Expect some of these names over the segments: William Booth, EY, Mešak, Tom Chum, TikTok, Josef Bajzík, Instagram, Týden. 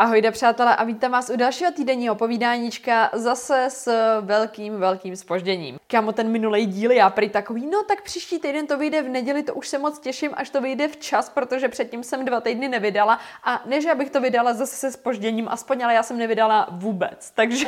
Ahojda přátelé a vítám vás u dalšího týdenního povídáníčka zase s velkým zpožděním. Kámo, ten minulej díl já prý takový, no tak příští týden to vyjde v neděli, to už se moc těším, až to vyjde včas, protože předtím jsem 2 týdny nevydala a než abych to vydala zase se zpožděním, aspoň ale já jsem nevydala vůbec, takže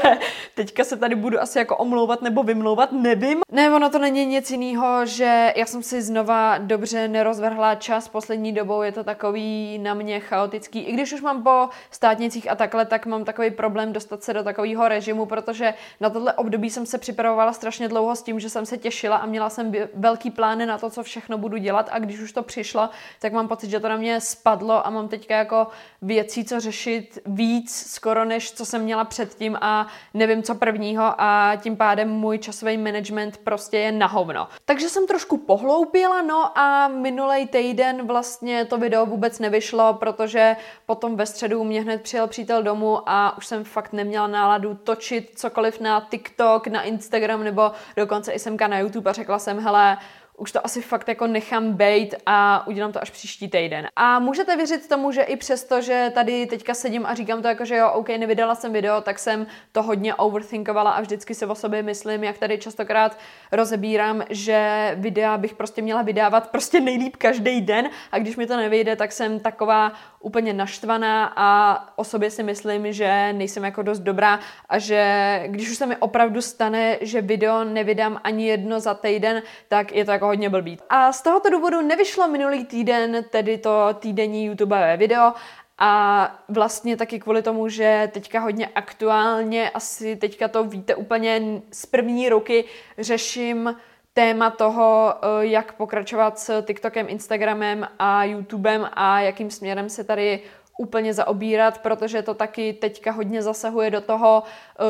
teďka se tady budu asi jako omlouvat nebo vymlouvat, nevím. Ne, ono to není nic jiného, že já jsem si znova dobře nerozvrhla čas, poslední dobou je to takový na mě chaotický, i když už mám po státní a takhle, tak mám takový problém dostat se do takového režimu, protože na tohle období jsem se připravovala strašně dlouho s tím, že jsem se těšila a měla jsem velký plány na to, co všechno budu dělat, a když už to přišlo, tak mám pocit, že to na mě spadlo a mám teďka jako věcí, co řešit víc skoro, než co jsem měla předtím a nevím co prvního, a tím pádem můj časový management prostě je na hovno. Takže jsem trošku pohloupila, no a minulej týden vlastně to video vůbec nevyšlo, protože potom ve středu mě hned přijel přítel domů a už jsem fakt neměla náladu točit cokoliv na TikTok, na Instagram nebo dokonce i semka na YouTube a řekla jsem, hele, už to asi fakt jako nechám bejt a udělám to až příští týden. A můžete věřit tomu, že i přesto, že tady teďka sedím a říkám to jako, že jo, OK, nevydala jsem video, tak jsem to hodně overthinkovala a vždycky si o sobě myslím, jak tady častokrát rozebírám, že videa bych prostě měla vydávat prostě nejlíp každý den, a když mi to nevyjde, tak jsem taková úplně naštvaná a o sobě si myslím, že nejsem jako dost dobrá a že když už se mi opravdu stane, že video nevydám ani jedno za týden, tak je to jako hodně blbý. A z tohoto důvodu nevyšlo minulý týden, tedy to týdenní YouTubeové video, a vlastně taky kvůli tomu, že teďka hodně aktuálně, asi teďka to víte úplně z první ruky, řeším téma toho, jak pokračovat s TikTokem, Instagramem a YouTubem a jakým směrem se tady úplně zaobírat, protože to taky teďka hodně zasahuje do toho,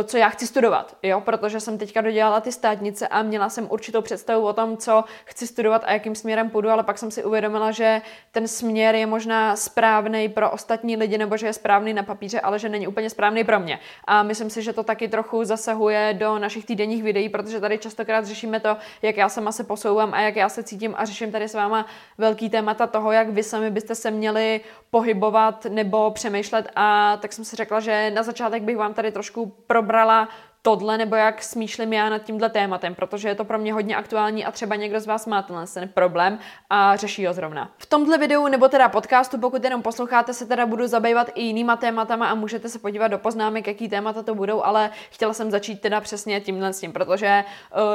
co já chci studovat, jo, protože jsem teďka dodělala ty státnice a měla jsem určitou představu o tom, co chci studovat a jakým směrem půjdu, ale pak jsem si uvědomila, že ten směr je možná správnej pro ostatní lidi, nebo že je správný na papíře, ale že není úplně správný pro mě. A myslím si, že to taky trochu zasahuje do našich týdenních videí, protože tady častokrát řešíme to, jak já sama se posouvám a jak já se cítím, a řeším tady s váma velký témata toho, jak vy sami byste se měli pohybovat nebo přemýšlet, a tak jsem si řekla, že na začátek bych vám tady trošku probrala tohle, nebo jak smýšlím já nad tímhle tématem, protože je to pro mě hodně aktuální a třeba někdo z vás má ten problém a řeší ho zrovna. V tomhle videu, nebo teda podcastu, pokud jenom posloucháte, se teda budu zabývat i jinýma tématama a můžete se podívat do poznámek, jaký témata to budou, ale chtěla jsem začít teda přesně tímhle s tím, protože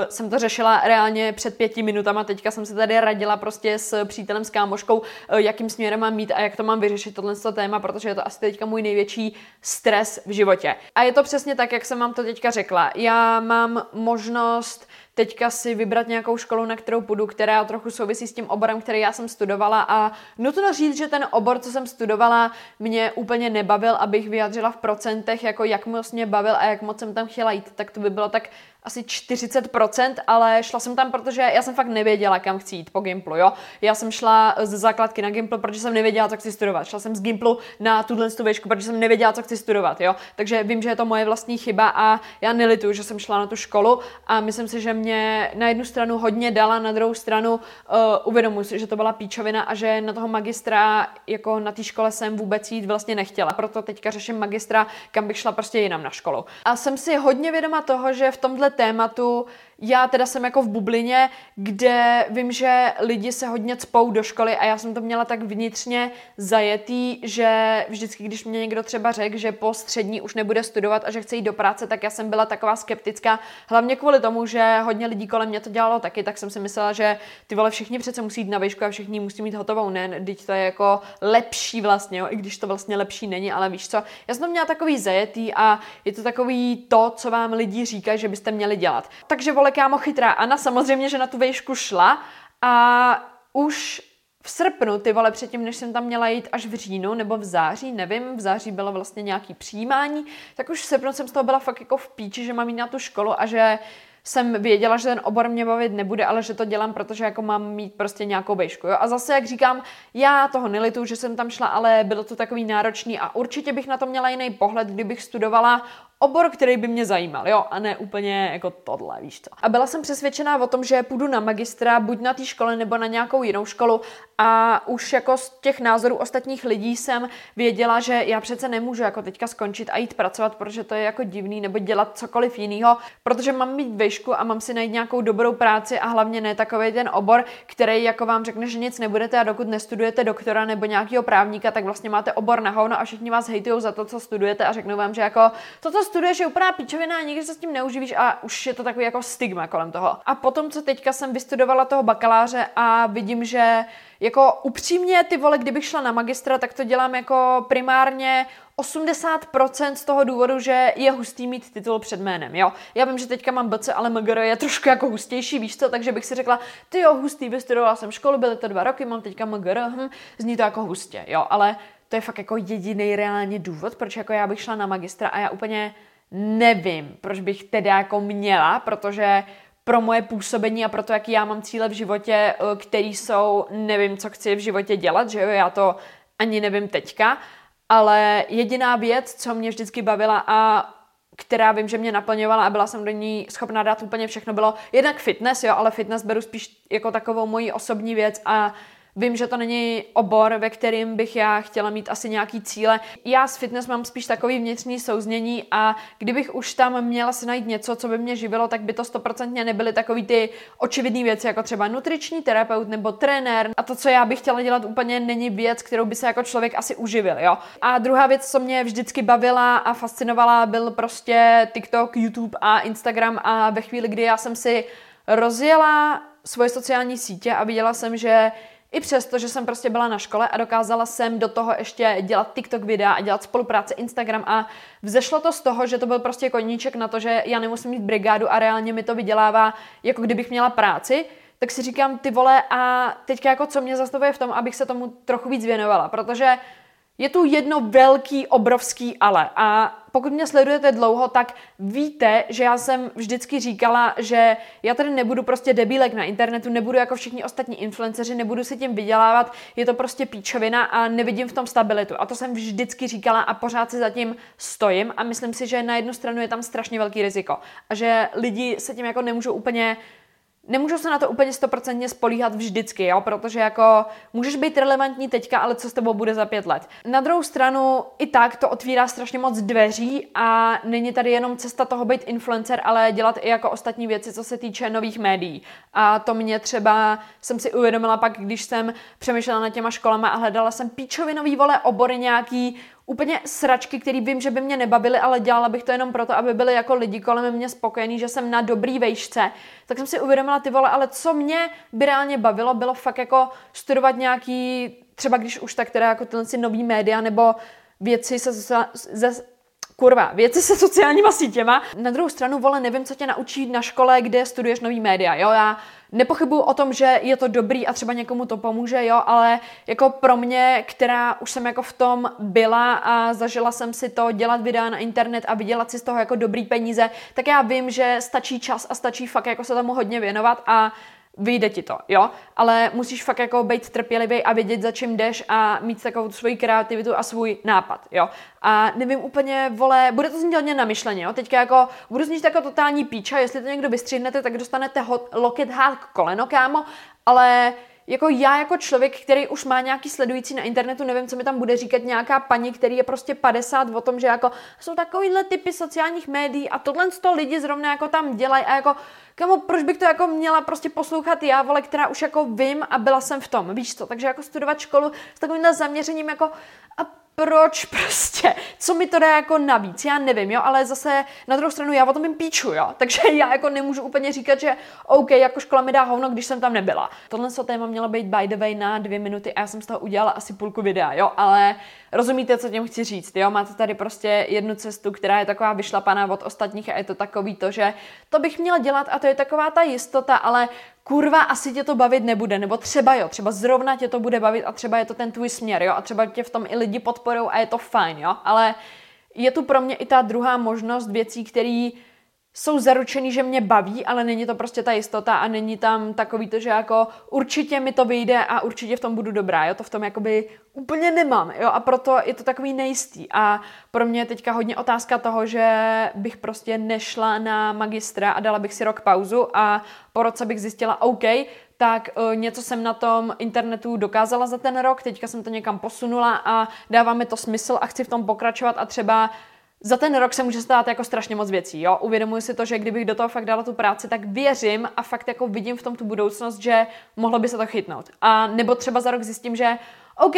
jsem to řešila reálně před 5 minutami, teďka jsem se tady radila prostě s přítelem, s kámoškou, jakým směrem mám mít a jak to mám vyřešit tohle téma, protože je to asi teďka můj největší stres v životě. A je to přesně tak, jak jsem vám to teďka řekla. Já mám možnost teďka si vybrat nějakou školu, na kterou půjdu, která trochu souvisí s tím oborem, který já jsem studovala, a nutno říct, že ten obor, co jsem studovala, mě úplně nebavil, abych vyjadřila v procentech, jako jak moc mě bavil a jak moc jsem tam chtěla jít, tak to by bylo tak asi 40%, ale šla jsem tam, protože já jsem fakt nevěděla, kam chci jít po Gimplu, jo. Já jsem šla ze základky na Gimplu, protože jsem nevěděla, co chci studovat. Šla jsem z Gimplu na tuhle výšku, protože jsem nevěděla, co chci studovat, jo. Takže vím, že je to moje vlastní chyba a já nelituju, že jsem šla na tu školu, a myslím si, že mě na jednu stranu hodně dala, na druhou stranu uvědomuji si, že to byla píčovina a že na toho magistra jako na té škole jsem vůbec jít vlastně nechtěla. Proto teďka řeším magistra, kam bych šla prostě jinam na školu. A jsem si hodně vědoma toho, že v tomhle tématu já teda jsem jako v bublině, kde vím, že lidi se hodně cpou do školy, a já jsem to měla tak vnitřně zajetý, že vždycky, když mě někdo třeba řekl, že po střední už nebude studovat a že chce jít do práce, tak já jsem byla taková skeptická, hlavně kvůli tomu, že hodně lidí kolem mě to dělalo taky, tak jsem si myslela, že ty vole, všichni přece musí jít na výšku a všichni musí mít hotovou, ne, teď to je jako lepší vlastně, jo, i když to vlastně lepší není, ale víš co, já jsem to měla takový zajetý a je to takový to, co vám lidi říkají, že byste měli dělat. Takže vole, kámo, chytrá Anna samozřejmě, že na tu vejšku šla, a už v srpnu, ty vole, předtím, než jsem tam měla jít až v říjnu nebo v září, nevím, v září bylo vlastně nějaký přijímání, tak už v srpnu jsem z toho byla fakt jako v píči, že mám jít na tu školu a že jsem věděla, že ten obor mě bavit nebude, ale že to dělám, protože jako mám mít prostě nějakou vejšku, jo. A zase, jak říkám, já toho nelituju, že jsem tam šla, ale bylo to takový náročný a určitě bych na to měla jiný pohled, kdybych studovala obor, který by mě zajímal, jo, a ne úplně jako tohle, víš co. A byla jsem přesvědčená o tom, že půjdu na magistra, buď na té škole nebo na nějakou jinou školu, a už jako z těch názorů ostatních lidí jsem věděla, že já přece nemůžu jako teďka skončit a jít pracovat, protože to je jako divný, nebo dělat cokoliv jiného, protože mám mít výšku a mám si najít nějakou dobrou práci a hlavně ne takovej ten obor, který jako vám řekne, že nic nebudete, a dokud nestudujete doktora nebo nějakého právníka, tak vlastně máte obor na hovno a všichni vás hejtujou za to, co studujete, a řeknou vám, že jako to, co studuješ, je úplná pičovina a nikdy se s tím neuživíš, a už je to takový jako stigma kolem toho. A potom, co teďka jsem vystudovala toho bakaláře a vidím, že jako upřímně, ty vole, kdybych šla na magistra, tak to dělám jako primárně 80% z toho důvodu, že je hustý mít titul před jménem, jo. Já vím, že teďka mám BC, ale MGR je trošku jako hustější, víš co, takže bych si řekla, ty jo, hustý, vystudovala jsem školu, byly to 2 roky, mám teďka MGR, zní to jako hustě, jo, ale to je fakt jako jediný reálně důvod, proč jako já bych šla na magistra, a já úplně nevím, proč bych teda jako měla, protože pro moje působení a pro to, jaký já mám cíle v životě, který jsou, nevím, co chci v životě dělat, že jo, já to ani nevím teďka, ale jediná věc, co mě vždycky bavila a která vím, že mě naplňovala a byla jsem do ní schopná dát úplně všechno, bylo jednak fitness, jo, ale fitness beru spíš jako takovou moji osobní věc a vím, že to není obor, ve kterým bych já chtěla mít asi nějaký cíle. Já s fitness mám spíš takový vnitřní souznění, a kdybych už tam měla si najít něco, co by mě živilo, tak by to 100% nebyly takový ty očividné věci, jako třeba nutriční terapeut nebo trenér. A to, co já bych chtěla dělat, úplně není věc, kterou by se jako člověk asi uživil, jo. A druhá věc, co mě vždycky bavila a fascinovala, byl prostě TikTok, YouTube a Instagram, a ve chvíli, kdy já jsem si rozjela svoje sociální sítě a viděla jsem, že i přesto, že jsem prostě byla na škole a dokázala jsem do toho ještě dělat TikTok videa a dělat spolupráce Instagram, a vzešlo to z toho, že to byl prostě koníček na to, že já nemusím mít brigádu a reálně mi to vydělává, jako kdybych měla práci, tak si říkám, ty vole, a teďka jako co mě zastavuje v tom, abych se tomu trochu víc věnovala, protože je tu jedno velký, obrovský ale, a pokud mě sledujete dlouho, tak víte, že já jsem vždycky říkala, že já tady nebudu prostě debílek na internetu, nebudu jako všichni ostatní influenceři, nebudu si tím vydělávat, je to prostě píčovina a nevidím v tom stabilitu. A to jsem vždycky říkala a pořád si za tím stojím, a myslím si, že na jednu stranu je tam strašně velký riziko a že lidi se tím jako nemůžu se na to úplně 100% spolíhat vždycky, jo? Protože jako můžeš být relevantní teďka, ale co s tebou bude za 5 let. Na druhou stranu i tak to otvírá strašně moc dveří a není tady jenom cesta toho být influencer, ale dělat i jako ostatní věci, co se týče nových médií. A to mě třeba, jsem si uvědomila pak, když jsem přemýšlela nad těma školama a hledala jsem píčovinový, vole, obory nějaký, úplně sračky, který vím, že by mě nebavily, ale dělala bych to jenom proto, aby byli jako lidi kolem mě spokojení, že jsem na dobrý vejšce, tak jsem si uvědomila, ty vole, ale co mě by reálně bavilo, bylo fakt jako studovat nějaký, třeba když už tak teda jako tyhle nový média nebo věci věci se sociálníma sítěma. Na druhou stranu, vole, nevím, co tě naučí na škole, kde studuješ nový média, jo, já nepochybuju o tom, že je to dobrý a třeba někomu to pomůže, jo, ale jako pro mě, která už jsem jako v tom byla a zažila jsem si to dělat videa na internet a vydělat si z toho jako dobrý peníze, tak já vím, že stačí čas a stačí fakt jako se tomu hodně věnovat a vyjde ti to, jo, ale musíš fakt jako být trpělivý a vědět, za čím jdeš a mít takovou svoji kreativitu a svůj nápad, jo. A nevím úplně, vole, bude to znít hodně namyšleně, jo, teďka jako budu znít jako totální píča, jestli to někdo vystřihnete, tak dostanete loket, hák, koleno, kámo, ale jako já jako člověk, který už má nějaký sledující na internetu, nevím, co mi tam bude říkat nějaká paní, který je prostě 50, o tom, že jako jsou takovýhle typy sociálních médií a tohle z toho lidi zrovna jako tam dělají a jako, kamo, proč bych to jako měla prostě poslouchat já, vole, která už jako vím a byla jsem v tom, víš co, takže jako studovat školu s takovýmhle zaměřením jako a proč prostě, co mi to dá jako navíc, já nevím, jo, ale zase na druhou stranu já o tom jim píču, jo, takže já jako nemůžu úplně říkat, že OK, jako škola mi dá hovno, když jsem tam nebyla. Tohle téma mělo být by the way na 2 minuty a já jsem z toho udělala asi půlku videa, jo, ale rozumíte, co tím chci říct, jo, máte tady prostě jednu cestu, která je taková vyšlapaná od ostatních a je to takový to, že to bych měla dělat a to je taková ta jistota, ale kurva, asi tě to bavit nebude, nebo třeba jo, třeba zrovna tě to bude bavit a třeba je to ten tvůj směr, jo, a třeba tě v tom i lidi podporujou a je to fajn, jo, ale je tu pro mě i ta druhá možnost věcí, který jsou zaručený, že mě baví, ale není to prostě ta jistota a není tam takový to, že jako určitě mi to vyjde a určitě v tom budu dobrá, jo, to v tom jakoby úplně nemám, jo, a proto je to takový nejistý a pro mě je teďka hodně otázka toho, že bych prostě nešla na magistra a dala bych si rok pauzu a po roce bych zjistila, OK, tak něco jsem na tom internetu dokázala za ten rok, teďka jsem to někam posunula a dává mi to smysl a chci v tom pokračovat a třeba za ten rok se může stát jako strašně moc věcí, jo. Uvědomuji si to, že kdybych do toho fakt dala tu práci, tak věřím a fakt jako vidím v tom tu budoucnost, že mohlo by se to chytnout. A nebo třeba za rok zjistím, že OK,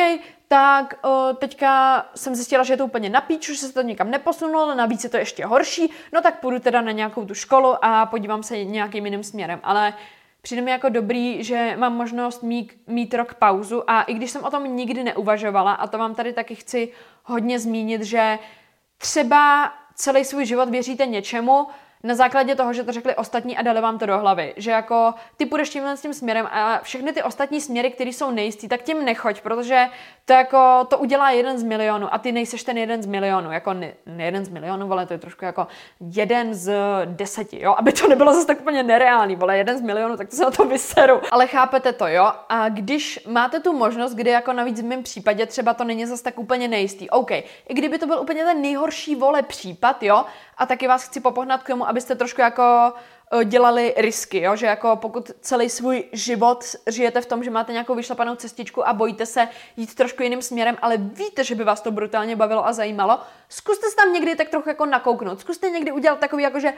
tak teďka jsem zjistila, že je to úplně na píč, že se to nikam neposunulo, navíc je to ještě horší, no tak půjdu teda na nějakou tu školu a podívám se nějakým jiným směrem, ale přijde mi jako dobrý, že mám možnost mít rok pauzu a i když jsem o tom nikdy neuvažovala, a to vám tady taky chci hodně zmínit, že třeba celý svůj život věříte něčemu na základě toho, že to řekli ostatní a dali vám to do hlavy. Že jako ty půjdeš tímhle s tím směrem a všechny ty ostatní směry, které jsou nejistý, tak tím nechoď, protože to jako to udělá jeden z milionů a ty nejseš ten jeden z milionů. Jako jeden z milionů, vole, to je trošku jako 1 z 10, jo? Aby to nebylo zase tak úplně nereálný, vole, 1 z milionů, tak to se na to vyseru. Ale chápete to, jo? A když máte tu možnost, kdy jako navíc v mém případě třeba to není zase tak úplně nejistý. OK, i kdyby to byl úplně ten nejhorší, vole, případ, jo? A taky vás chci popohnat k tomu, abyste trošku jako dělali risky, jo? Že jako pokud celý svůj život žijete v tom, že máte nějakou vyšlapanou cestičku a bojíte se jít trošku jiným směrem, ale víte, že by vás to brutálně bavilo a zajímalo, zkuste se tam někdy tak trochu jako nakouknout, zkuste někdy udělat takový jako, že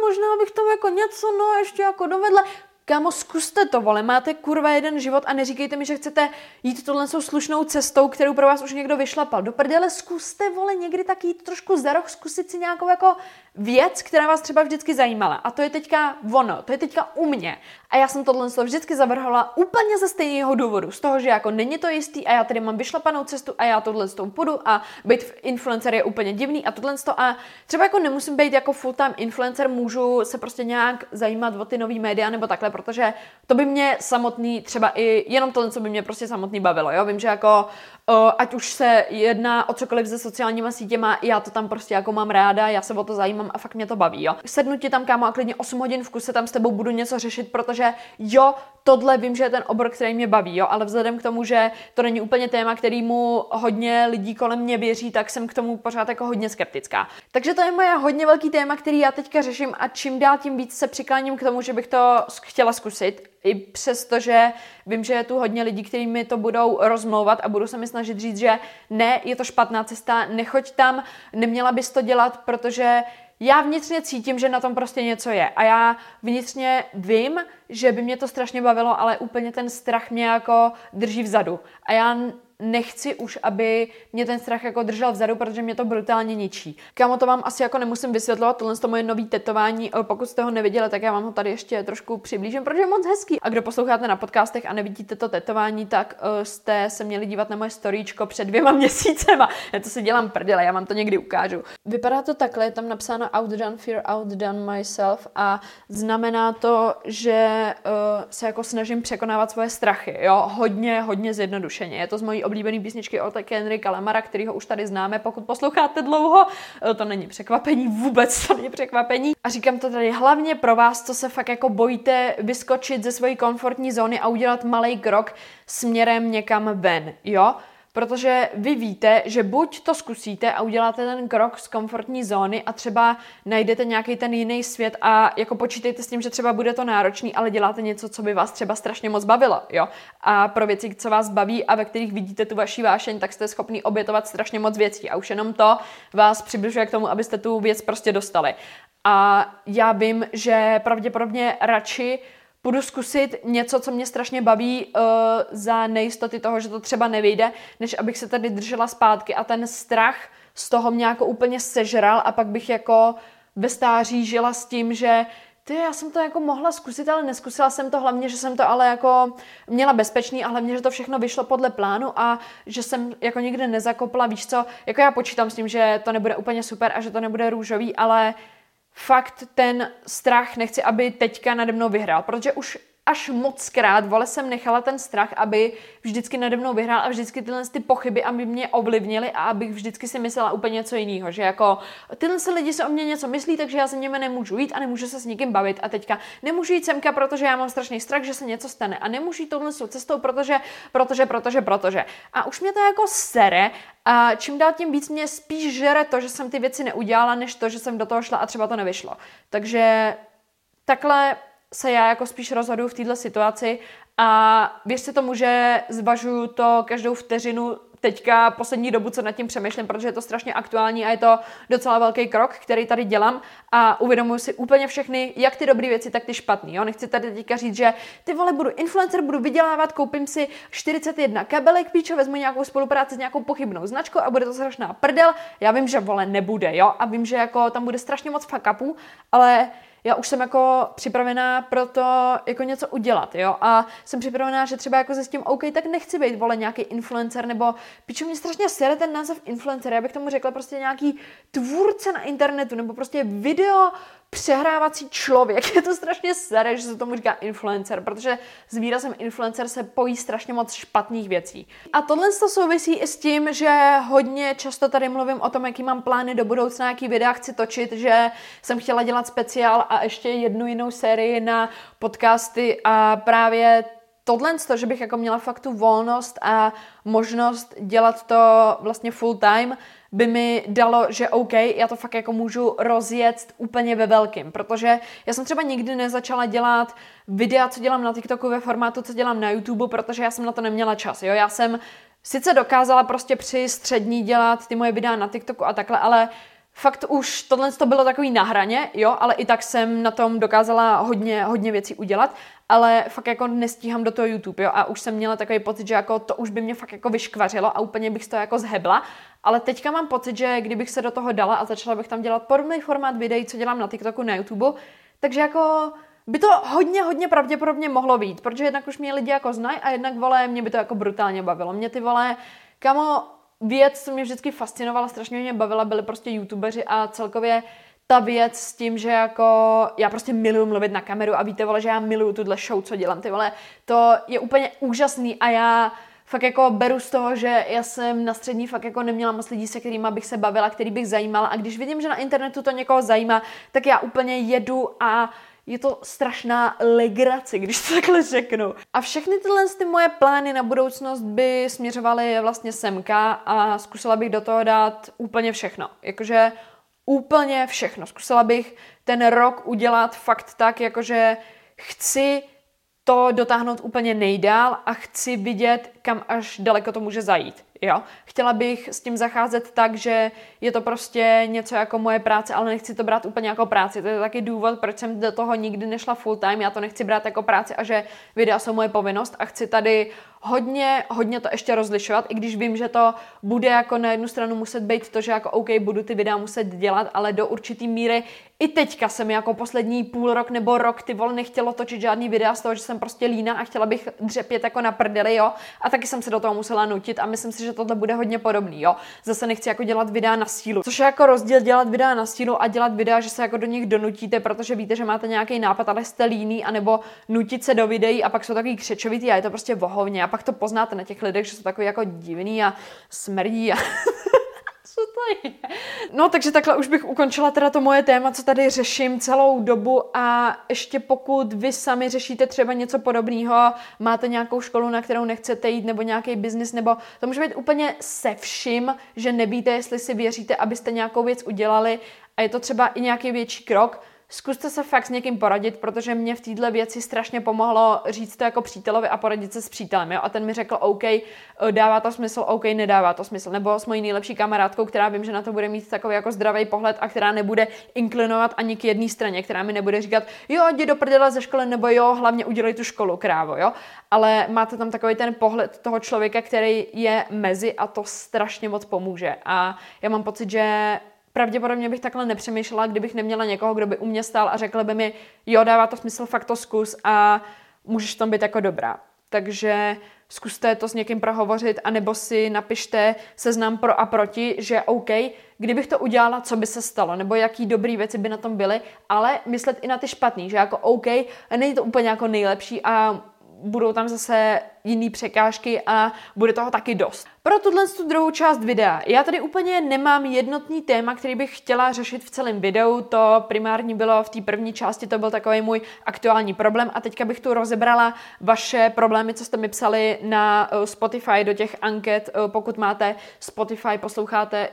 možná bych tam jako něco, no ještě jako dovedla. Kámo, zkuste to, vole, máte kurva jeden život a neříkejte mi, že chcete jít tohle slušnou cestou, kterou pro vás už někdo vyšlapal. Do prdele, zkuste, vole, někdy tak jít trošku za roh, zkusit si nějakou jako věc, která vás třeba vždycky zajímala. A to je teďka ono, to je teďka u mě. A já jsem tohle vždycky zavrhla úplně ze stejného důvodu, z toho, že jako není to jistý a já tady mám vyšlapanou cestu a já tohle půjdu a být influencer je úplně divný a tohle a třeba jako nemusím být jako full-time influencer, můžu se prostě nějak zajímat o ty nový média nebo takhle, protože to by mě samotný třeba i jenom tohle, co by mě prostě samotný bavilo, jo? Vím, že jako ať už se jedná o cokoliv se sociálníma sítěma, já to tam prostě jako mám ráda, já se o to zajímám a fakt mě to baví, jo. Sednu ti tam, kámo, a klidně 8 hodin v kuse tam s tebou budu něco řešit, protože jo, tohle vím, že je ten obor, který mě baví, jo, ale vzhledem k tomu, že to není úplně téma, kterýmu hodně lidí kolem mě věří, tak jsem k tomu pořád jako hodně skeptická. Takže to je moje hodně velký téma, který já teďka řeším a čím dál tím víc se přikláním k tomu, že bych to chtěla zkusit. I přesto, že vím, že je tu hodně lidí, kteří mi to budou rozmlouvat a budou se mi snažit říct, že ne, je to špatná cesta, nechoď tam, neměla bys to dělat, protože já vnitřně cítím, že na tom prostě něco je a já vnitřně vím, že by mě to strašně bavilo, ale úplně ten strach mě jako drží vzadu a já nechci už, aby mě ten strach jako držel vzadu, protože mě to brutálně ničí. Kámo, to vám asi jako nemusím vysvětlovat, tohle je to moje nový tetování, pokud jste ho neviděli, tak já vám ho tady ještě trošku přiblížím, protože je moc hezký. A kdo posloucháte na podcastech a nevidíte to tetování, tak jste se měli dívat na moje storíčko před 2 měsícema. Já to si dělám prdele, já vám to někdy ukážu. Vypadá to takhle, je tam napsáno outdone fear, outdone myself a znamená to, že se jako snažím překonávat svoje strachy, jo, hodně zjednodušeně. Je to z mojí oblíbený písničky od Kendricka Lamara, kterýho už tady známe, pokud posloucháte dlouho, to není překvapení, vůbec to není překvapení. A říkám to tady hlavně pro vás, co se fakt jako bojíte vyskočit ze své komfortní zóny a udělat malej krok směrem někam ven, jo? Protože vy víte, že buď to zkusíte a uděláte ten krok z komfortní zóny a třeba najdete nějaký ten jiný svět a jako počítejte s tím, že třeba bude to náročný, ale děláte něco, co by vás třeba strašně moc bavilo, jo. A pro věci, co vás baví a ve kterých vidíte tu vaši vášeň, tak jste schopni obětovat strašně moc věcí a už jenom to vás přibližuje k tomu, abyste tu věc prostě dostali. A já vím, že pravděpodobně radši půjdu zkusit něco, co mě strašně baví za nejistoty toho, že to třeba nevyjde, než abych se tady držela zpátky a ten strach z toho mě jako úplně sežral a pak bych jako ve stáří žila s tím, že já jsem to jako mohla zkusit, ale neskusila jsem to, hlavně, že jsem to ale jako měla bezpečný a hlavně, že to všechno vyšlo podle plánu a že jsem jako nikde nezakopla, víš co, jako já počítám s tím, že to nebude úplně super a že to nebude růžový, ale fakt ten strach nechci, aby teďka nade mnou vyhrál, protože už až mockrát, vole, jsem nechala ten strach, aby vždycky nade mnou vyhrál a vždycky tyhle ty pochyby, aby mě ovlivnily a abych vždycky si myslela úplně něco jiného, že jako tyhle lidi se o mě něco myslí, takže já se něme nemůžu jít a nemůžu se s nikým bavit a teďka nemůžu jít semka, protože já mám strašný strach, že se něco stane a nemůžu jít touhle cestou, protože. A už mě to jako sere a čím dál tím víc mě spíš žere to, že jsem ty věci neudělala, než to, že jsem do toho šla a třeba to nevyšlo. Takže takhle se já jako spíš rozhoduju v této situaci a věřte tomu, že zvažuju to každou vteřinu teďka poslední dobu, co nad tím přemýšlím, protože je to strašně aktuální a je to docela velký krok, který tady dělám a uvědomuji si úplně všechny, jak ty dobré věci, tak ty špatný. Jo? Nechci tady teďka říct, že ty vole, budu influencer, budu vydělávat, koupím si 41 kabelek, píčo, vezmu nějakou spolupráci s nějakou pochybnou značkou a bude to strašná prdel. Já vím, že vole nebude, jo, a vím, že jako tam bude strašně moc fuck upů, ale já už jsem jako připravená pro to jako něco udělat, jo, a jsem připravená, že třeba jako zjistím, OK, tak nechci být, vole, nějaký influencer, nebo pičo, mě strašně sere ten název influencer, já bych tomu řekla prostě nějaký tvůrce na internetu, nebo prostě video přehrávací člověk, je to strašně sere, že se tomu říká influencer, protože s výrazem influencer se pojí strašně moc špatných věcí. A tohle souvisí i s tím, že hodně často tady mluvím o tom, jaký mám plány do budoucna, jaký videa chci točit, že jsem chtěla dělat speciál a ještě jednu jinou sérii na podcasty a právě tohle, že bych jako měla fakt tu volnost a možnost dělat to vlastně full time, by mi dalo, že OK, já to fakt jako můžu rozjet úplně ve velkým, protože já jsem třeba nikdy nezačala dělat videa, co dělám na TikToku ve formátu, co dělám na YouTube, protože já jsem na to neměla čas, jo, já jsem sice dokázala prostě při střední dělat ty moje videa na TikToku a takhle, ale fakt už tohle to bylo takový na hraně, jo, ale i tak jsem na tom dokázala hodně věcí udělat, ale fakt jako nestíhám do toho YouTube, jo, a už jsem měla takový pocit, že jako to už by mě fakt jako vyškvařilo a úplně bych to jako zhebla, ale teďka mám pocit, že kdybych se do toho dala a začala bych tam dělat podobný formát videí, co dělám na TikToku, na YouTube, takže jako by to hodně pravděpodobně mohlo být, protože jednak už mě lidi jako znají a jednak, vole, mě by to jako brutálně bavilo. Mě ty, vole, kamo, věc, co mě vždycky fascinovala, strašně mě bavila, byli prostě youtubeři a celkově ta věc s tím, že jako já prostě miluju mluvit na kameru a víte, vole, že já miluju tuhle show, co dělám, ty vole, to je úplně úžasný a já fakt jako beru z toho, že já jsem na střední fakt jako neměla moc lidí, se kterými bych se bavila, který bych zajímala a když vidím, že na internetu to někoho zajímá, tak já úplně jedu a je to strašná legrace, když to takhle řeknu. A všechny tyhle ty moje plány na budoucnost by směřovaly vlastně semka a zkusila bych do toho dát úplně všechno. Jakože úplně všechno. Zkusila bych ten rok udělat fakt tak, jakože chci to dotáhnout úplně nejdál a chci vidět, kam až daleko to může zajít. Jo? Chtěla bych s tím zacházet tak, že je to prostě něco jako moje práce, ale nechci to brát úplně jako práci. To je taky důvod, proč jsem do toho nikdy nešla full time. Já to nechci brát jako práci a že videa jsou moje povinnost a chci tady hodně to ještě rozlišovat, i když vím, že to bude jako na jednu stranu muset být to, že jako OK, budu ty videa muset dělat, ale do určitý míry i teďka jsem jako poslední půl rok nebo rok, ty vole, nechtělo točit žádný videa z toho, že jsem prostě lína a chtěla bych dřepět jako na prdeli, jo, a taky jsem se do toho musela nutit a myslím si, že tohle bude hodně podobný, jo. Zase nechci jako dělat videa na sílu, což je jako rozdíl dělat videa na sílu a dělat videa, že se jako do nich donutíte, protože víte, že máte nějaký nápad, ale jste líný, anebo nutit se do videí a pak jsou takový křečovitý a je to prostě vohovně. Pak to poznáte na těch lidech, že jsou takový jako divný a smrdí a co to je? No, takže takhle už bych ukončila teda to moje téma, co tady řeším celou dobu a ještě pokud vy sami řešíte třeba něco podobného, máte nějakou školu, na kterou nechcete jít, nebo nějaký biznis, nebo to může být úplně se vším, že nevíte, jestli si věříte, abyste nějakou věc udělali a je to třeba i nějaký větší krok, zkuste se fakt s někým poradit, protože mě v této věci strašně pomohlo říct to jako přítelovi a poradit se s přítelem. Jo? A ten mi řekl, OK, dává to smysl, OK, nedává to smysl. Nebo s mojí nejlepší kamarádkou, která vím, že na to bude mít takový jako zdravý pohled a která nebude inklinovat ani k jedné straně, která mi nebude říkat, jo, jdi do prdele ze školy, nebo jo, hlavně udělej tu školu, krávo, jo. Ale máte tam takový ten pohled toho člověka, který je mezi a to strašně moc pomůže. A já mám pocit, že pravděpodobně bych takhle nepřemýšlela, kdybych neměla někoho, kdo by u mě stál a řekl by mi, jo, dává to smysl, fakt to zkus a můžeš v tom být jako dobrá. Takže zkuste to s někým prohovořit, anebo si napište seznam pro a proti, že OK, kdybych to udělala, co by se stalo, nebo jaký dobrý věci by na tom byly, ale myslet i na ty špatný, že jako OK, není to úplně jako nejlepší a budou tam zase jiný překážky a bude toho taky dost. Pro tuhle druhou část videa. Já tady úplně nemám jednotný téma, který bych chtěla řešit v celém videu. To primární bylo v té první části, to byl takový můj aktuální problém a teďka bych tu rozebrala vaše problémy, co jste mi psali na Spotify do těch anket, pokud máte Spotify, posloucháte,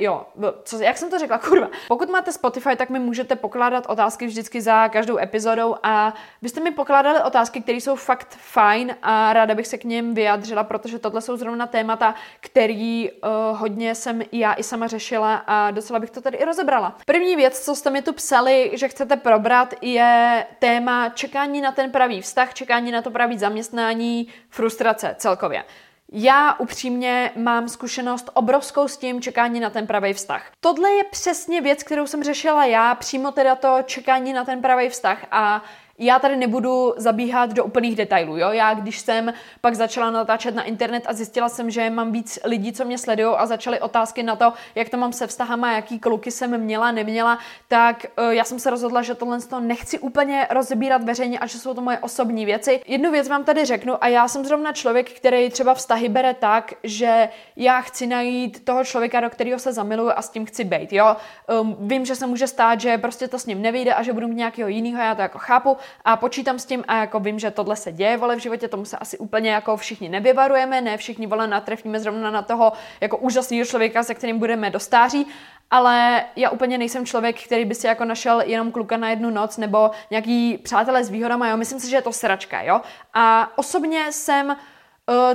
jak jsem to řekla, kurva. Pokud máte Spotify, tak mi můžete pokládat otázky vždycky za každou epizodou a vy jste mi pokládali otázky, které jsou fakt fajn a ráda bych se k nim vyjádřila, protože tohle jsou zrovna témata, který hodně jsem já i sama řešila a docela bych to tady i rozebrala. První věc, co jste mi tu psali, že chcete probrat, je téma čekání na ten pravý vztah, čekání na to pravý zaměstnání, frustrace celkově. Já upřímně mám zkušenost obrovskou s tím čekání na ten pravý vztah. Tohle je přesně věc, kterou jsem řešila já, přímo teda to čekání na ten pravý vztah a já tady nebudu zabíhat do úplných detailů, jo? Já když jsem pak začala natáčet na internet a zjistila jsem, že mám víc lidí, co mě sledují a začaly otázky na to, jak to mám se vztahama, jaký kluky jsem měla, neměla, tak já jsem se rozhodla, že tohle nechci úplně rozebírat veřejně a že jsou to moje osobní věci. Jednu věc vám tady řeknu a já jsem zrovna člověk, který třeba vztahy bere tak, že já chci najít toho člověka, do kterého se zamiluju a s tím chci bejt, jo? Vím, že se může stát, že prostě to s ním nevyjde a že budu mít nějakého jiného, já to jako chápu. A počítám s tím a jako vím, že tohle se děje, vole, v životě, tomu se asi úplně jako všichni nevyvarujeme, ne všichni, vole, natrefníme zrovna na toho jako úžasného člověka, se kterým budeme do stáří, ale já úplně nejsem člověk, který by si jako našel jenom kluka na jednu noc nebo nějaký přátelé s výhodama, jo, myslím si, že je to sračka, jo. A osobně jsem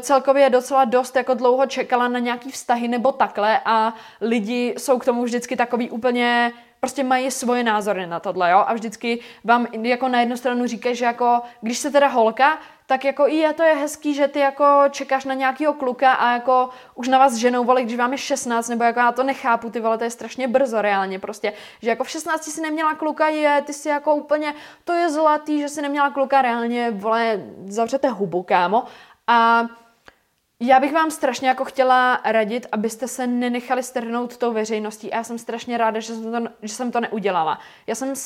celkově docela dost jako dlouho čekala na nějaký vztahy nebo takhle a lidi jsou k tomu vždycky takový úplně... Prostě mají svoje názory na tohle, jo? A vždycky vám jako na jednu stranu říkají, že jako, když se teda holka, tak jako i to je hezký, že ty jako čekáš na nějakýho kluka a jako už na vás ženou, vole, když vám je 16, nebo jako já to nechápu, ty vole, to je strašně brzo reálně prostě, že jako v 16 si neměla kluka, ty si jako úplně, to je zlatý, že si neměla kluka, reálně, vole, zavřete hubu, kámo. A já bych vám strašně jako chtěla radit, abyste se nenechali strhnout tou veřejností a já jsem strašně ráda, že jsem to neudělala. Já jsem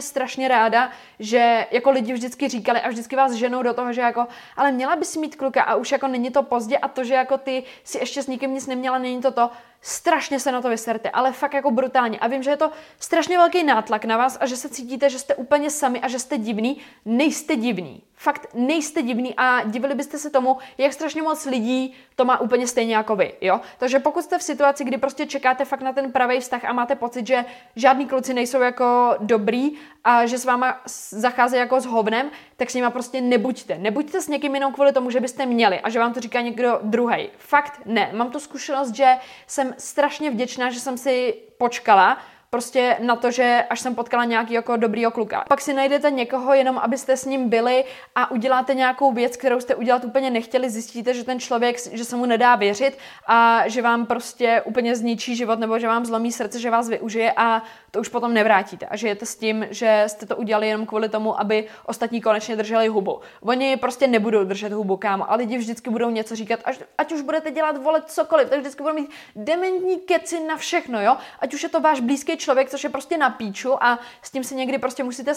strašně ráda, že jako lidi vždycky říkali a vždycky vás ženou do toho, že jako, ale měla bys mít kluka a už jako není to pozdě a to, že jako ty si ještě s nikým nic neměla, není to to. Strašně se na to vyserte, ale fakt jako brutálně. A vím, že je to strašně velký nátlak na vás a že se cítíte, že jste úplně sami a že jste divný. Nejste divný. Fakt nejste divný a divili byste se tomu, jak strašně moc lidí to má úplně stejně jako vy, jo? Takže pokud jste v situaci, kdy prostě čekáte fakt na ten pravý vztah a máte pocit, že žádný kluci nejsou jako dobrý a že s váma zacházejí jako s hovnem, tak s nima prostě nebuďte. Nebuďte s někým jenom kvůli tomu, že byste měli a že vám to říká někdo druhej. Fakt ne. Mám tu zkušenost, že jsem strašně vděčná, že jsem si počkala prostě na to, že až jsem potkala nějaký jako dobrýho kluka. Pak si najdete někoho jenom, abyste s ním byli a uděláte nějakou věc, kterou jste udělat úplně nechtěli, zjistíte, že ten člověk, že se mu nedá věřit a že vám prostě úplně zničí život nebo že vám zlomí srdce, že vás využije a to už potom nevrátíte a žijete s tím, že jste to udělali jenom kvůli tomu, aby ostatní konečně drželi hubu. Oni prostě nebudou držet hubu, kámo, a lidi vždycky budou něco říkat, ať už budete dělat, vole, cokoliv, tak vždycky budou mít dementní keci na všechno, jo? Ať už je to váš blízký člověk, což je prostě na píču a s tím se někdy prostě musíte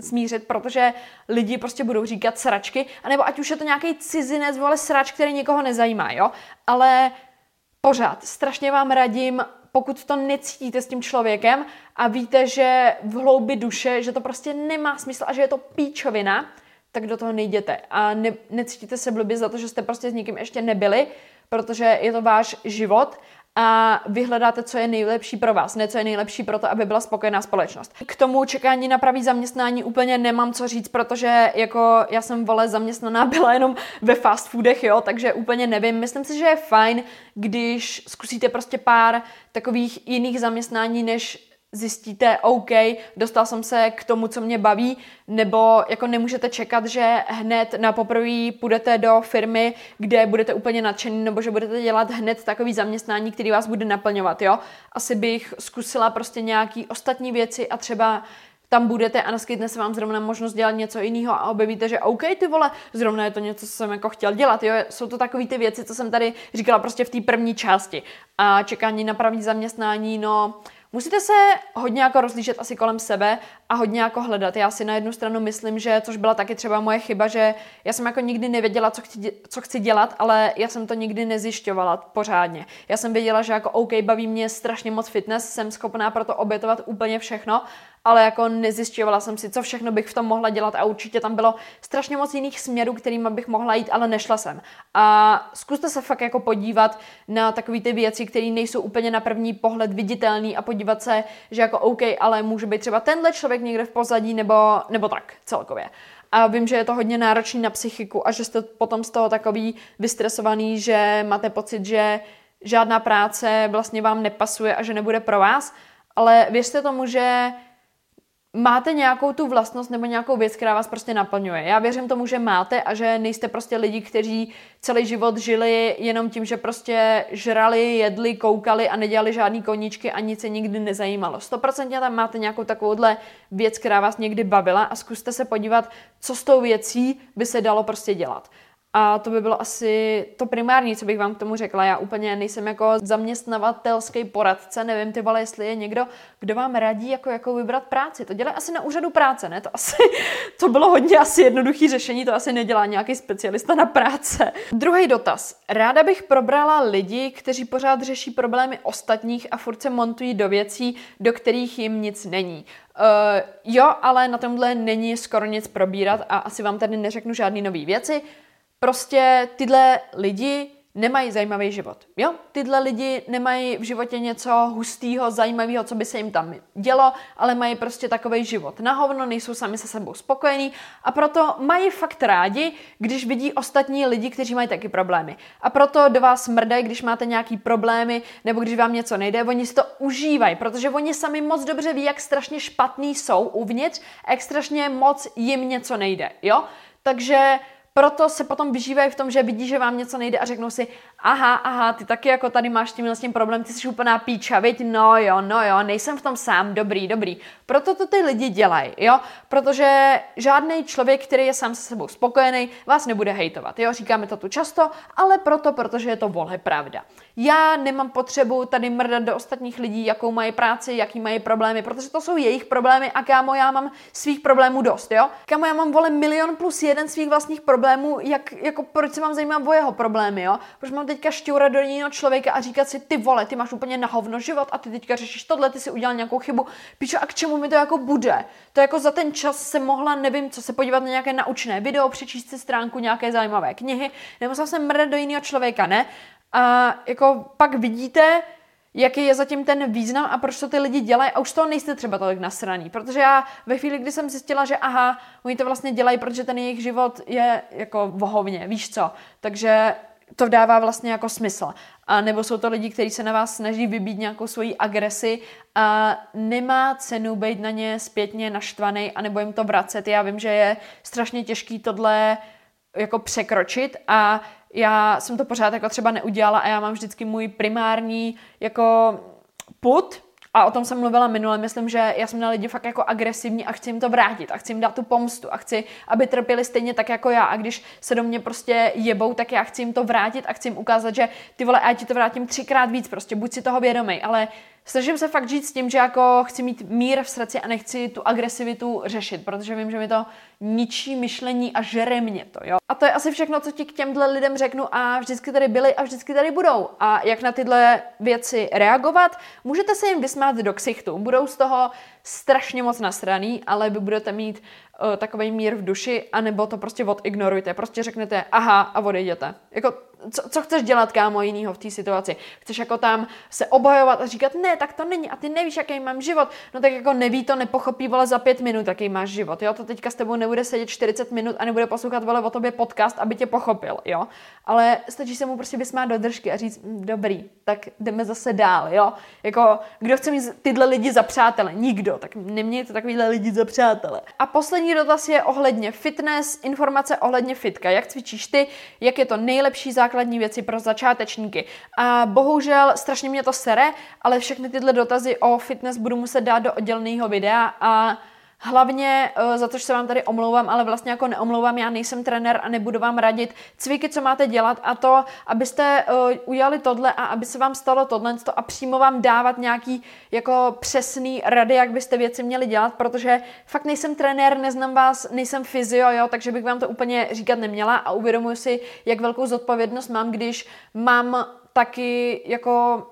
smířit, protože lidi prostě budou říkat sračky, anebo ať už je to nějaký cizinec, vole, srač, který nikoho nezajímá, jo? Ale pořád, strašně vám radím, pokud to necítíte s tím člověkem a víte, že v hloubi duše, že to prostě nemá smysl a že je to píčovina, tak do toho nejděte a necítíte se blbě za to, že jste prostě s nikým ještě nebyli, protože je to váš život a vyhledáte, co je nejlepší pro vás, ne co je nejlepší pro to, aby byla spokojená společnost. K tomu čekání na pravý zaměstnání úplně nemám co říct, protože jako já jsem, vole, zaměstnaná byla jenom ve fast foodech, jo, takže úplně nevím. Myslím si, že je fajn, když zkusíte prostě pár takových jiných zaměstnání, než zjistíte, OK, dostal jsem se k tomu, co mě baví, nebo jako nemůžete čekat, že hned na poprvé půjdete do firmy, kde budete úplně nadšený, nebo že budete dělat hned takový zaměstnání, který vás bude naplňovat, jo? Asi bych zkusila prostě nějaký ostatní věci a třeba tam budete a naskytne se vám zrovna možnost dělat něco jiného a objevíte, že OK, ty vole, zrovna je to něco, co jsem jako chtěl dělat, jo, jsou to takové ty věci, co jsem tady říkala prostě v té první části. A čekání na pravý zaměstnání, no, musíte se hodně jako rozlížet asi kolem sebe a hodně jako hledat. Já si na jednu stranu myslím, že, což byla taky třeba moje chyba, že já jsem jako nikdy nevěděla, co chci dělat, ale já jsem to nikdy nezjišťovala pořádně. Já jsem věděla, že jako OK, baví mě strašně moc fitness, jsem schopná pro to obětovat úplně všechno, ale jako nezjišťovala jsem si, co všechno bych v tom mohla dělat a určitě tam bylo strašně moc jiných směrů, kterými bych mohla jít, ale nešla jsem. A zkuste se fakt jako podívat na takové ty věci, které nejsou úplně na první pohled viditelné a podívat se, že jako OK, ale může být třeba tenhle člověk někde v pozadí nebo tak celkově. A vím, že je to hodně náročný na psychiku a že jste potom z toho takový vystresovaný, že máte pocit, že žádná práce vlastně vám nepasuje a že nebude pro vás, ale věřte tomu, že máte nějakou tu vlastnost nebo nějakou věc, která vás prostě naplňuje. Já věřím tomu, že máte a že nejste prostě lidi, kteří celý život žili jenom tím, že prostě žrali, jedli, koukali a nedělali žádný koníčky a nic se nikdy nezajímalo. 100% tam máte nějakou takovouhle věc, která vás někdy bavila a zkuste se podívat, co s tou věcí by se dalo prostě dělat. A to by bylo asi to primární, co bych vám k tomu řekla. Já úplně nejsem jako zaměstnavatelský poradce, nevím ty vole, jestli je někdo, kdo vám radí, jakou vybrat práci. To dělá asi na úřadu práce, ne? To bylo hodně asi jednoduché řešení, to asi nedělá nějaký specialista na práce. Druhý dotaz. Ráda bych probrala lidi, kteří pořád řeší problémy ostatních a furt se montují do věcí, do kterých jim nic není. Jo, ale na tomhle není skoro nic probírat a asi vám tady neřeknu žádný nový věci. Prostě tyhle lidi nemají zajímavý život, jo? Tyhle lidi nemají v životě něco hustýho, zajímavého, co by se jim tam dělo, ale mají prostě takovej život na hovno, nejsou sami se sebou spokojení a proto mají fakt rádi, když vidí ostatní lidi, kteří mají taky problémy. A proto do vás mrdají, když máte nějaký problémy nebo když vám něco nejde, oni si to užívají, protože oni sami moc dobře ví, jak strašně špatný jsou uvnitř a jak strašně moc jim něco nejde, jo? Takže proto se potom vyžívají v tom, že vidí, že vám něco nejde a řeknou si aha, ty taky jako tady máš tím problém, ty jsi úplná píča, viď? No jo, nejsem v tom sám, dobrý. Proto to ty lidi dělají, jo? Protože žádný člověk, který je sám se sebou spokojený, vás nebude hejtovat, jo? Říkáme to tu často, ale protože je to vole pravda. Já nemám potřebu tady mrdat do ostatních lidí, jakou mají práci, jaký mají problémy, protože to jsou jejich problémy a kámo, já mám svých problémů dost, jo? Kámo, já mám vole milion plus jeden svých vlastních problémů, jako proč se mám zajímat o jeho problémy, jo? Proč mám teďka šťourat do jiného člověka a říkat si ty vole, ty máš úplně na hovno život a ty teďka řešíš tohle, ty si udělal nějakou chybu. Píčo, a k čemu mi to jako bude? To jako za ten čas se mohla, nevím, co se podívat na nějaké naučné video, přečíst si stránku nějaké zajímavé knihy, nemusela jsem mrdat do jiného člověka, ne? A jako pak vidíte, jaký je zatím ten význam a proč to ty lidi dělají a už toho nejste třeba tolik nasraný, protože já ve chvíli, kdy jsem zjistila, že aha, oni to vlastně dělají, protože ten jejich život je jako vohovně, víš co, takže to dává vlastně jako smysl. A nebo jsou to lidi, kteří se na vás snaží vybít nějakou svoji agresi a nemá cenu být na ně zpětně naštvaný a nebo jim to vracet. Já vím, že je strašně těžký tohle jako překročit a já jsem to pořád jako třeba neudělala a já mám vždycky můj primární jako put a o tom jsem mluvila minule, myslím, že já jsem na lidi fakt jako agresivní a chci jim to vrátit a chci jim dát tu pomstu a chci, aby trpěli stejně tak jako já a když se do mě prostě jebou, tak já chci jim to vrátit a chci jim ukázat, že ty vole, já ti to vrátím 3x víc prostě, buď si toho vědomej, ale snažím se fakt žít s tím, že jako chci mít mír v srdci a nechci tu agresivitu řešit, protože vím, že mi to ničí myšlení a žere mě to, jo. A to je asi všechno, co ti k těmhle lidem řeknu a vždycky tady byli a vždycky tady budou. A jak na tyhle věci reagovat? Můžete se jim vysmát do ksichtu. Budou z toho strašně moc nasraný, ale vy budete mít takovej mír v duši, anebo to prostě odignorujte. Prostě řeknete aha a odejděte. Jako co chceš dělat, kámo, jinýho v té situaci? Chceš jako tam se obhajovat a říkat, ne, tak to není a ty nevíš, jaký mám život. No tak jako neví to, nepochopí, vole, za 5 minut, jaký máš život, jo? To teďka s tebou nebude sedět 40 minut a nebude poslouchat, vole, o tobě podcast, aby tě pochopil, jo? Ale stačí se mu prostě vysmát do držky a říct, dobrý, tak jdeme zase dál, jo? Jako, kdo chce mít tyhle lidi za přátele? Nikdo, tak nemějte takovýhle lidi za přátele. A poslední dotaz je ohledně fitness, informace ohledně fitka. Jak cvičíš ty? Jak je to nejlepší základní věci pro začátečníky. A bohužel strašně mě to sere, ale všechny tyhle dotazy o fitness budu muset dát do odděleného videa a Hlavně za to, že se vám tady omlouvám, ale vlastně jako neomlouvám, já nejsem trenér a nebudu vám radit cviky, co máte dělat a to, abyste udělali tohle a aby se vám stalo tohle a přímo vám dávat nějaký jako přesný rady, jak byste věci měli dělat, protože fakt nejsem trenér, neznám vás, nejsem fyzio, jo, takže bych vám to úplně říkat neměla a uvědomuji si, jak velkou zodpovědnost mám, když mám taky jako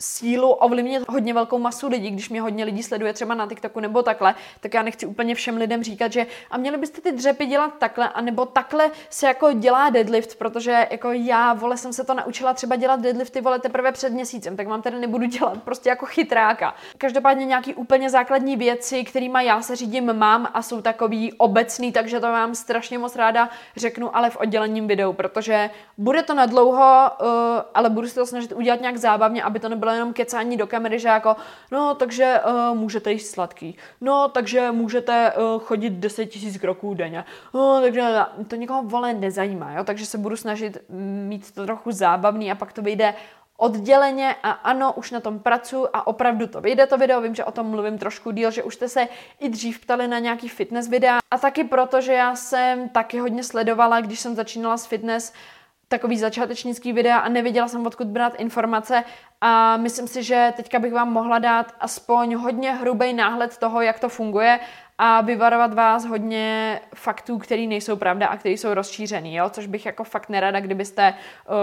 sílu ovlivnit hodně velkou masu lidí, když mě hodně lidí sleduje třeba na TikToku nebo takhle, tak já nechci úplně všem lidem říkat, že a měli byste ty dřepy dělat takhle, anebo takhle se jako dělá deadlift, protože jako já, vole, jsem se to naučila třeba dělat deadlifty, vole, teprve před měsícem, tak vám tady nebudu dělat prostě jako chytráka. Každopádně nějaký úplně základní věci, kterýma já se řídím, mám a jsou takový obecný, takže to vám strašně moc ráda řeknu, ale v odděleném videu, protože bude to na dlouho, ale budu se to snažit udělat nějak zábavně, aby to nebylo jenom kecání do kamery, že jako no, takže můžete jíst sladký. No, takže můžete chodit 10 000 kroků denně. No, takže to nikoho, vole, nezajímá, jo? Takže se budu snažit mít to trochu zábavný a pak to vyjde odděleně a ano, už na tom pracuji a opravdu to vyjde to video, vím, že o tom mluvím trošku díl, že už jste se i dřív ptali na nějaký fitness videa a taky proto, že já jsem taky hodně sledovala, když jsem začínala s fitness, takový začátečnický videa a nevěděla jsem, odkud brát informace a myslím si, že teďka bych vám mohla dát aspoň hodně hrubý náhled toho, jak to funguje a vyvarovat vás hodně faktů, který nejsou pravda a který jsou rozšířený, jo? Což bych jako fakt nerada, kdybyste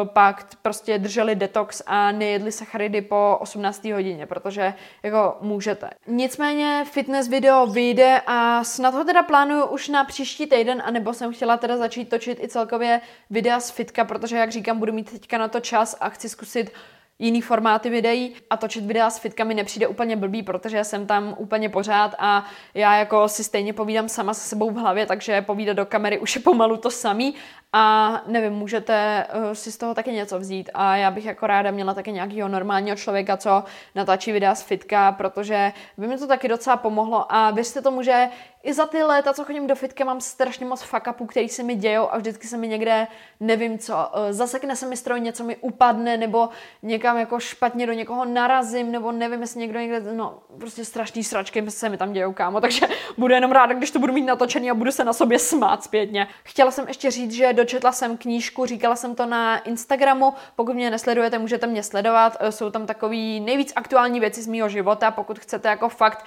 pak prostě drželi detox a nejedli sacharidy po 18. hodině, protože jako můžete. Nicméně fitness video vyjde a snad ho teda plánuju už na příští týden, anebo jsem chtěla teda začít točit i celkově videa z fitka, protože jak říkám, budu mít teďka na to čas a chci zkusit jiný formáty videí a točit videa s fitkami nepřijde úplně blbý, protože jsem tam úplně pořád a já jako si stejně povídám sama se sebou v hlavě, takže povídat do kamery už je pomalu to samý a nevím, můžete si z toho taky něco vzít a já bych jako ráda měla taky nějakého normálního člověka, co natáčí videa z fitka, protože by mi to taky docela pomohlo a věřte tomu, že i za ty léta, co chodím do fitka, mám strašně moc fuck-upů, který se mi dějou a vždycky se mi někde, nevím co, zasekne se mi stroj, něco mi upadne, nebo někam jako špatně do někoho narazím, nebo nevím, jestli někdo někde, no prostě strašný sračky se mi tam dějou, kámo, takže budu jenom ráda, když to budu mít natočený a budu se na sobě smát zpětně. Chtěla jsem ještě říct, že dočetla jsem knížku, říkala jsem to na Instagramu, pokud mě nesledujete, můžete mě sledovat, jsou tam takový nejvíc aktuální věci z mýho života, pokud chcete jako fakt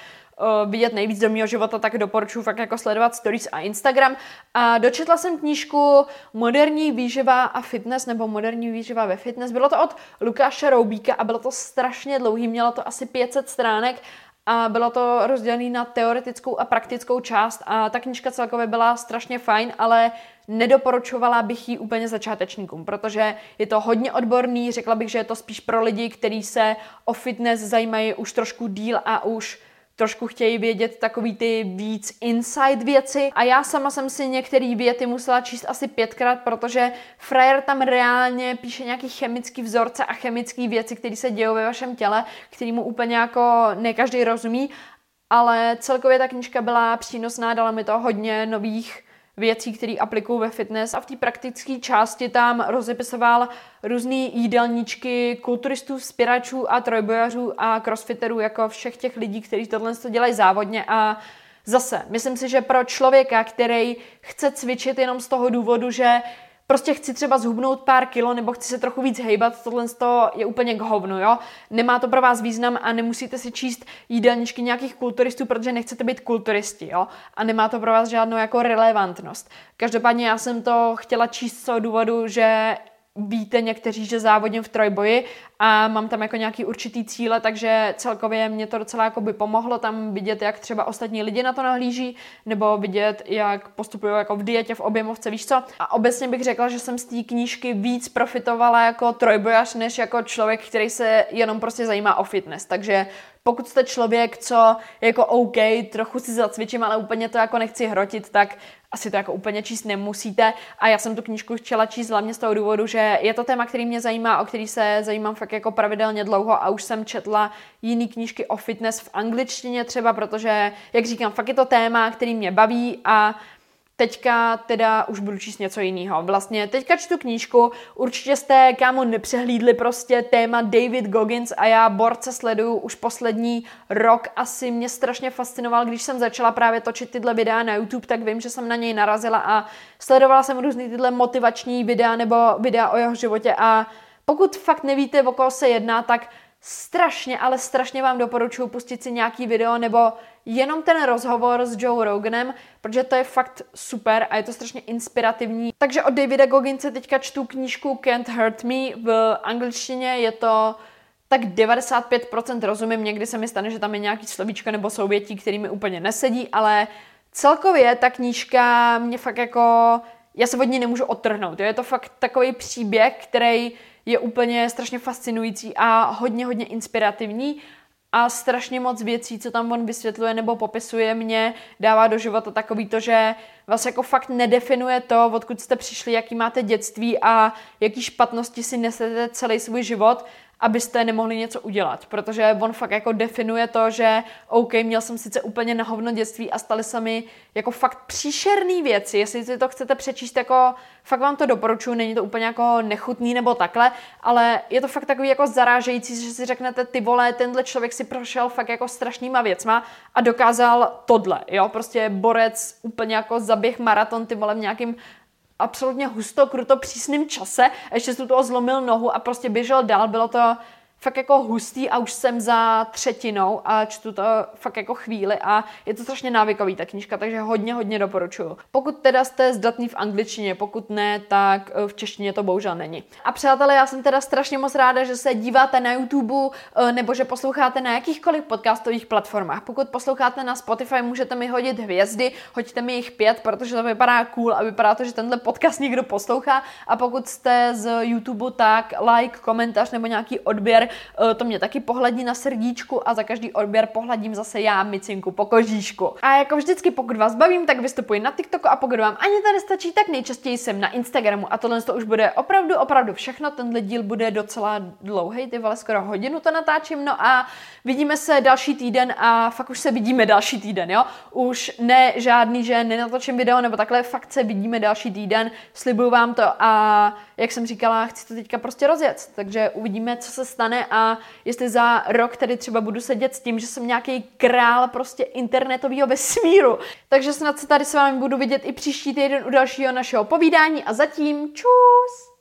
vidět nejvíc do mýho života, tak doporučuji fakt jako sledovat stories a Instagram. A dočetla jsem knížku Moderní výživa a fitness, nebo Moderní výživa ve fitness. Bylo to od Lukáše Roubíka a bylo to strašně dlouhý, mělo to asi 500 stránek a bylo to rozdělené na teoretickou a praktickou část a ta knížka celkově byla strašně fajn, ale nedoporučovala bych ji úplně začátečníkům, protože je to hodně odborný, řekla bych, že je to spíš pro lidi, kteří se o fitness zajímají už trošku díl a už trošku chtějí vědět takový ty víc inside věci a já sama jsem si některé věty musela číst asi 5krát, protože frajer tam reálně píše nějaký chemický vzorce a chemické věci, které se dějou ve vašem těle, který mu úplně jako ne každý rozumí, ale celkově ta knížka byla přínosná, dala mi to hodně nových věcí, které aplikuju ve fitness a v té praktické části tam rozepisoval různý jídelníčky kulturistů, spěračů a trojbojařů a crossfitterů, jako všech těch lidí, kteří tohle dělají závodně a zase, myslím si, že pro člověka, který chce cvičit jenom z toho důvodu, že prostě chci třeba zhubnout pár kilo nebo chci se trochu víc hejbat, tohle je úplně k hovnu, jo. Nemá to pro vás význam a nemusíte si číst jídelníčky nějakých kulturistů, protože nechcete být kulturisti, jo. A nemá to pro vás žádnou jako relevantnost. Každopádně já jsem to chtěla číst z toho důvodu, že víte někteří, že závodím v trojboji a mám tam jako nějaký určitý cíle, takže celkově mě to docela jako by pomohlo tam vidět, jak třeba ostatní lidi na to nahlíží, nebo vidět, jak postupují jako v dietě, v objemovce, víš co. A obecně bych řekla, že jsem z té knížky víc profitovala jako trojbojař, než jako člověk, který se jenom prostě zajímá o fitness, takže pokud jste člověk, co jako OK, trochu si zacvičím, ale úplně to jako nechci hrotit, tak asi to jako úplně číst nemusíte. A já jsem tu knížku chtěla číst hlavně z toho důvodu, že je to téma, který mě zajímá, o který se zajímám fakt jako pravidelně dlouho a už jsem četla jiný knížky o fitness v angličtině třeba, protože, jak říkám, fakt je to téma, který mě baví a teďka teda už budu číst něco jiného. Vlastně teďka čtu knížku, určitě jste, kámo, nepřehlídli prostě téma David Goggins a já borce sleduju už poslední rok. Asi mě strašně fascinoval, když jsem začala právě točit tyhle videa na YouTube, tak vím, že jsem na něj narazila a sledovala jsem různý tyhle motivační videa nebo videa o jeho životě a pokud fakt nevíte, o koho se jedná, tak strašně, ale strašně vám doporučuji pustit si nějaký video nebo jenom ten rozhovor s Joe Roganem, protože to je fakt super a je to strašně inspirativní. Takže od Davida Gogginse teďka čtu knížku Can't Hurt Me, v angličtině je to tak 95% rozumím, někdy se mi stane, že tam je nějaký slovíčko nebo souvětí, který mi úplně nesedí, ale celkově ta knížka mě fakt jako, já se od ní nemůžu odtrhnout, je to fakt takový příběh, který je úplně strašně fascinující a hodně, hodně inspirativní a strašně moc věcí, co tam on vysvětluje nebo popisuje, mě dává do života takový to, že vás jako fakt nedefinuje to, odkud jste přišli, jaký máte dětství a jaký špatnosti si nesete celý svůj život, abyste nemohli něco udělat, protože on fakt jako definuje to, že OK, měl jsem sice úplně na hovno dětství a staly se mi jako fakt příšerný věci, jestli si to chcete přečíst, jako fakt vám to doporučuji, není to úplně jako nechutný nebo takhle, ale je to fakt takový jako zarážející, že si řeknete, ty vole, tenhle člověk si prošel fakt jako strašnýma věcma a dokázal tohle, jo, prostě borec úplně jako zaběh maraton, ty vole, v nějakým absolutně husto, kruto, přísným čase, ještě se toho zlomil nohu a prostě běžel dál, bylo to fakt jako hustý a už jsem za třetinou a čtu to fakt jako chvíli a je to strašně návykový ta knížka, takže hodně, hodně doporučuju. Pokud teda jste zdatný v angličtině, pokud ne, tak v češtině to bohužel není. A přátelé, já jsem teda strašně moc ráda, že se díváte na YouTube nebo že posloucháte na jakýchkoliv podcastových platformách. Pokud posloucháte na Spotify, můžete mi hodit hvězdy, hoďte mi jich 5, protože to vypadá cool a vypadá to, že tenhle podcast někdo poslouchá. A pokud jste z YouTube, tak like, komentář nebo nějaký odběr, to mě taky pohladí na srdíčku a za každý odběr pohladím zase já Micinku po kožíšku. A jako vždycky, pokud vás bavím, tak vystupuji na TikToku a pokud vám ani tady stačí, tak nejčastěji jsem na Instagramu. A tohle to už bude opravdu, opravdu všechno. Tenhle díl bude docela dlouhej, ty vole, skoro hodinu to natáčím. No a vidíme se další týden a fakt už se vidíme další týden, jo? Už ne žádný, že nenatočím video nebo takhle, fakt se vidíme další týden, slibuju vám to a jak jsem říkala, chci to teďka prostě rozjet, takže uvidíme, co se stane. A jestli za rok tady třeba budu sedět s tím, že jsem nějaký král prostě internetového vesmíru. Takže snad se tady s vámi budu vidět i příští týden u dalšího našeho povídání a zatím čus!